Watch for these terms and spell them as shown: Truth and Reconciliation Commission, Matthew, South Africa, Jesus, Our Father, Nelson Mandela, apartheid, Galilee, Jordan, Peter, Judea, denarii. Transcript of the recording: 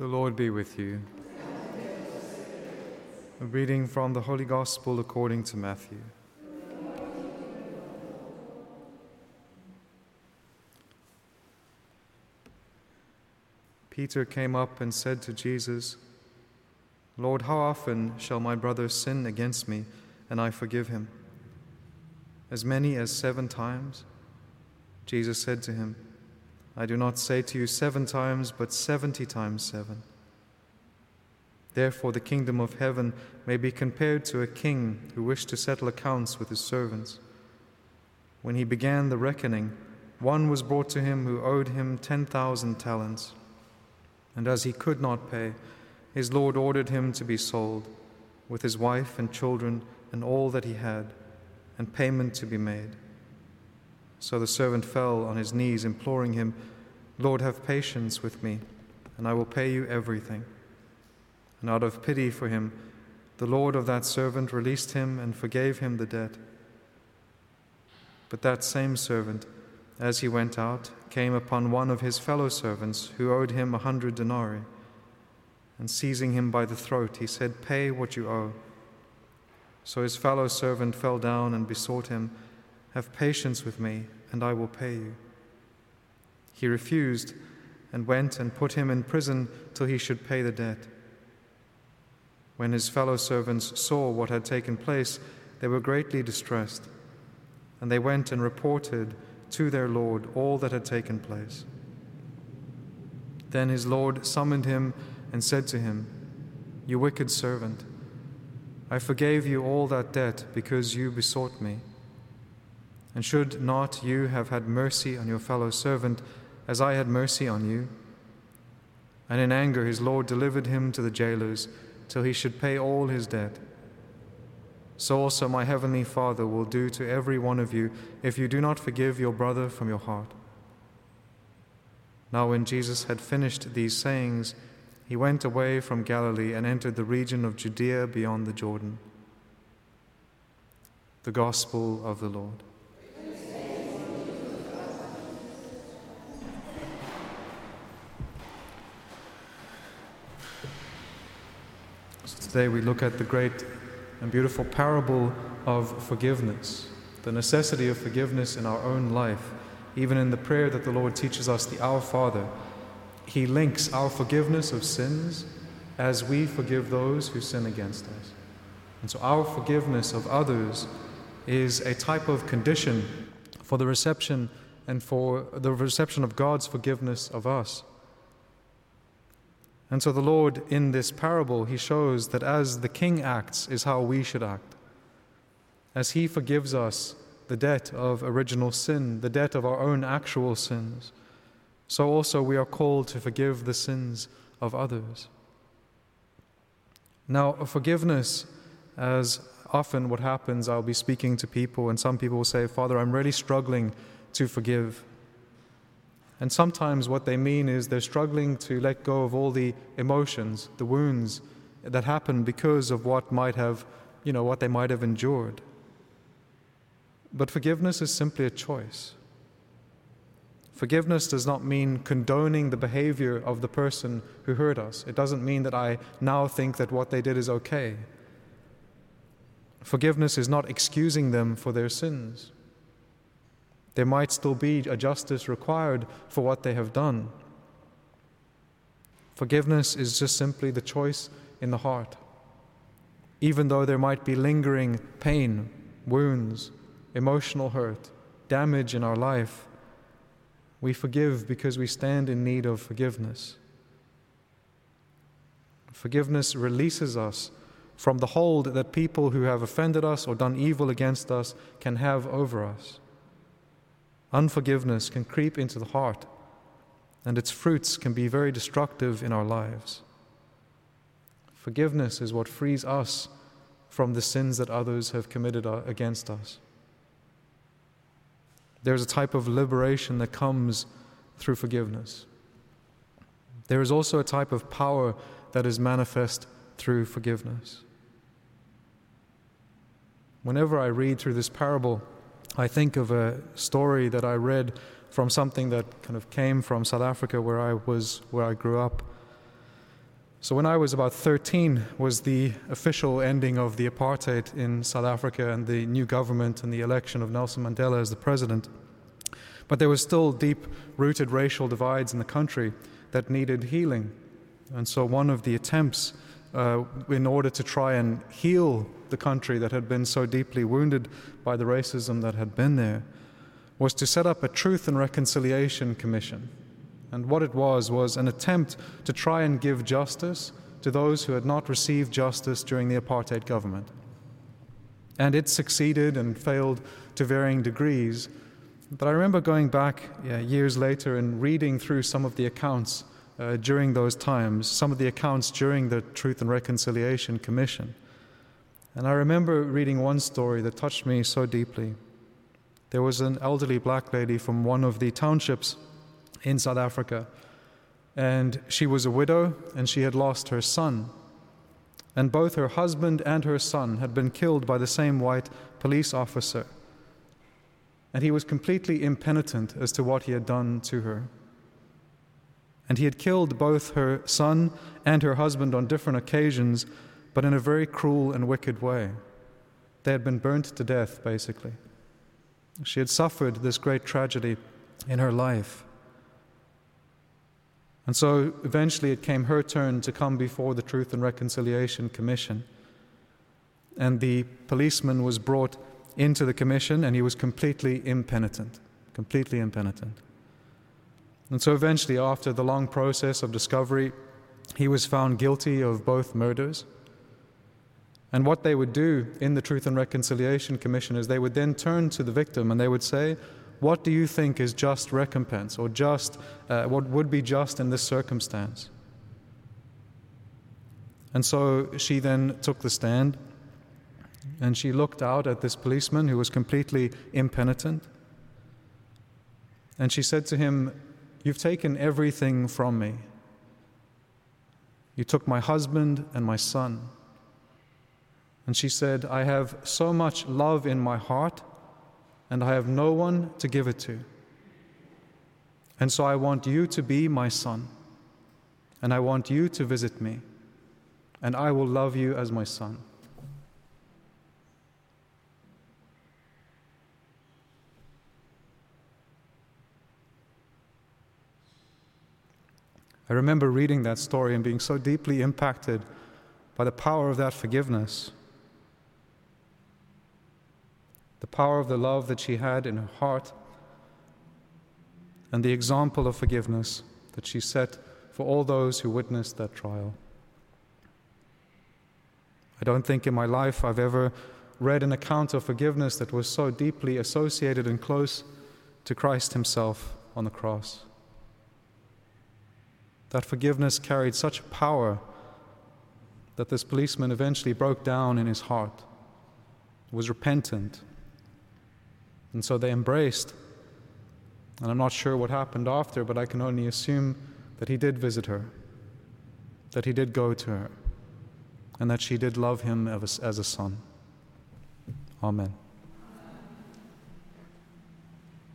The Lord be with you. A reading from the Holy Gospel according to Matthew. Peter came up and said to Jesus, "Lord, how often shall my brother sin against me and I forgive him? As many as 7 times? Jesus said to him, "I do not say to you 7 times, but 70 times 7. Therefore the kingdom of heaven may be compared to a king who wished to settle accounts with his servants. When he began the reckoning, one was brought to him who owed him 10,000 talents. And as he could not pay, his Lord ordered him to be sold, with his wife and children and all that he had, and payment to be made. So the servant fell on his knees, imploring him, 'Lord, have patience with me, and I will pay you everything.' And out of pity for him, the Lord of that servant released him and forgave him the debt. But that same servant, as he went out, came upon one of his fellow servants who owed him 100 denarii. And seizing him by the throat, he said, 'Pay what you owe.' So his fellow servant fell down and besought him, 'Have patience with me, and I will pay you.' He refused and went and put him in prison till he should pay the debt. When his fellow servants saw what had taken place, they were greatly distressed, and they went and reported to their Lord all that had taken place. Then his Lord summoned him and said to him, 'You wicked servant, I forgave you all that debt because you besought me. And should not you have had mercy on your fellow servant as I had mercy on you?' And in anger his Lord delivered him to the jailers till he should pay all his debt. So also my heavenly Father will do to every one of you if you do not forgive your brother from your heart." Now when Jesus had finished these sayings, he went away from Galilee and entered the region of Judea beyond the Jordan. The Gospel of the Lord. Today we look at the great and beautiful parable of forgiveness, the necessity of forgiveness in our own life. Even in the prayer that the Lord teaches us, the Our Father, he links our forgiveness of sins as we forgive those who sin against us. And so our forgiveness of others is a type of condition for the reception and for the reception of God's forgiveness of us. And so the Lord, in this parable, he shows that as the king acts is how we should act. As he forgives us the debt of original sin, the debt of our own actual sins, so also we are called to forgive the sins of others. Now, forgiveness, as often what happens, I'll be speaking to people, and some people will say, "Father, I'm really struggling to forgive." And sometimes what they mean is they're struggling to let go of all the emotions, the wounds that happen because of what they might have endured. But forgiveness is simply a choice. Forgiveness does not mean condoning the behavior of the person who hurt us. It doesn't mean that I now think that what they did is okay. Forgiveness is not excusing them for their sins. There might still be a justice required for what they have done. Forgiveness is just simply the choice in the heart. Even though there might be lingering pain, wounds, emotional hurt, damage in our life, we forgive because we stand in need of forgiveness. Forgiveness releases us from the hold that people who have offended us or done evil against us can have over us. Unforgiveness can creep into the heart, and its fruits can be very destructive in our lives. Forgiveness is what frees us from the sins that others have committed against us. There's a type of liberation that comes through forgiveness. There is also a type of power that is manifest through forgiveness. Whenever I read through this parable, I think of a story that I read from something that kind of came from South Africa, where I grew up. So when I was about 13 was the official ending of the apartheid in South Africa and the new government and the election of Nelson Mandela as the president. But there were still deep-rooted racial divides in the country that needed healing. And so one of the attempts in order to try and heal the country that had been so deeply wounded by the racism that had been there was to set up a Truth and Reconciliation Commission. And what it was an attempt to try and give justice to those who had not received justice during the apartheid government. And it succeeded and failed to varying degrees. But I remember going back years later and reading through some of the accounts during those times, some of the accounts during the Truth and Reconciliation Commission. And I remember reading one story that touched me so deeply. There was an elderly black lady from one of the townships in South Africa, and she was a widow, and she had lost her son. And both her husband and her son had been killed by the same white police officer. And he was completely impenitent as to what he had done to her. And he had killed both her son and her husband on different occasions, but in a very cruel and wicked way. They had been burnt to death, basically. She had suffered this great tragedy in her life. And so eventually it came her turn to come before the Truth and Reconciliation Commission. And the policeman was brought into the commission, and he was completely impenitent. And so eventually, after the long process of discovery, he was found guilty of both murders. And what they would do in the Truth and Reconciliation Commission is they would then turn to the victim and they would say, what do you think is just recompense, or just what would be just in this circumstance? And so she then took the stand, and she looked out at this policeman who was completely impenitent, and she said to him, "You've taken everything from me. You took my husband and my son." And she said, "I have so much love in my heart, and I have no one to give it to. And so I want you to be my son, and I want you to visit me, and I will love you as my son." I remember reading that story and being so deeply impacted by the power of that forgiveness, the power of the love that she had in her heart, and the example of forgiveness that she set for all those who witnessed that trial. I don't think in my life I've ever read an account of forgiveness that was so deeply associated and close to Christ himself on the cross. That forgiveness carried such power that this policeman eventually broke down in his heart, was repentant. And so they embraced. And I'm not sure what happened after, but I can only assume that he did visit her, that he did go to her, and that she did love him as a son. Amen.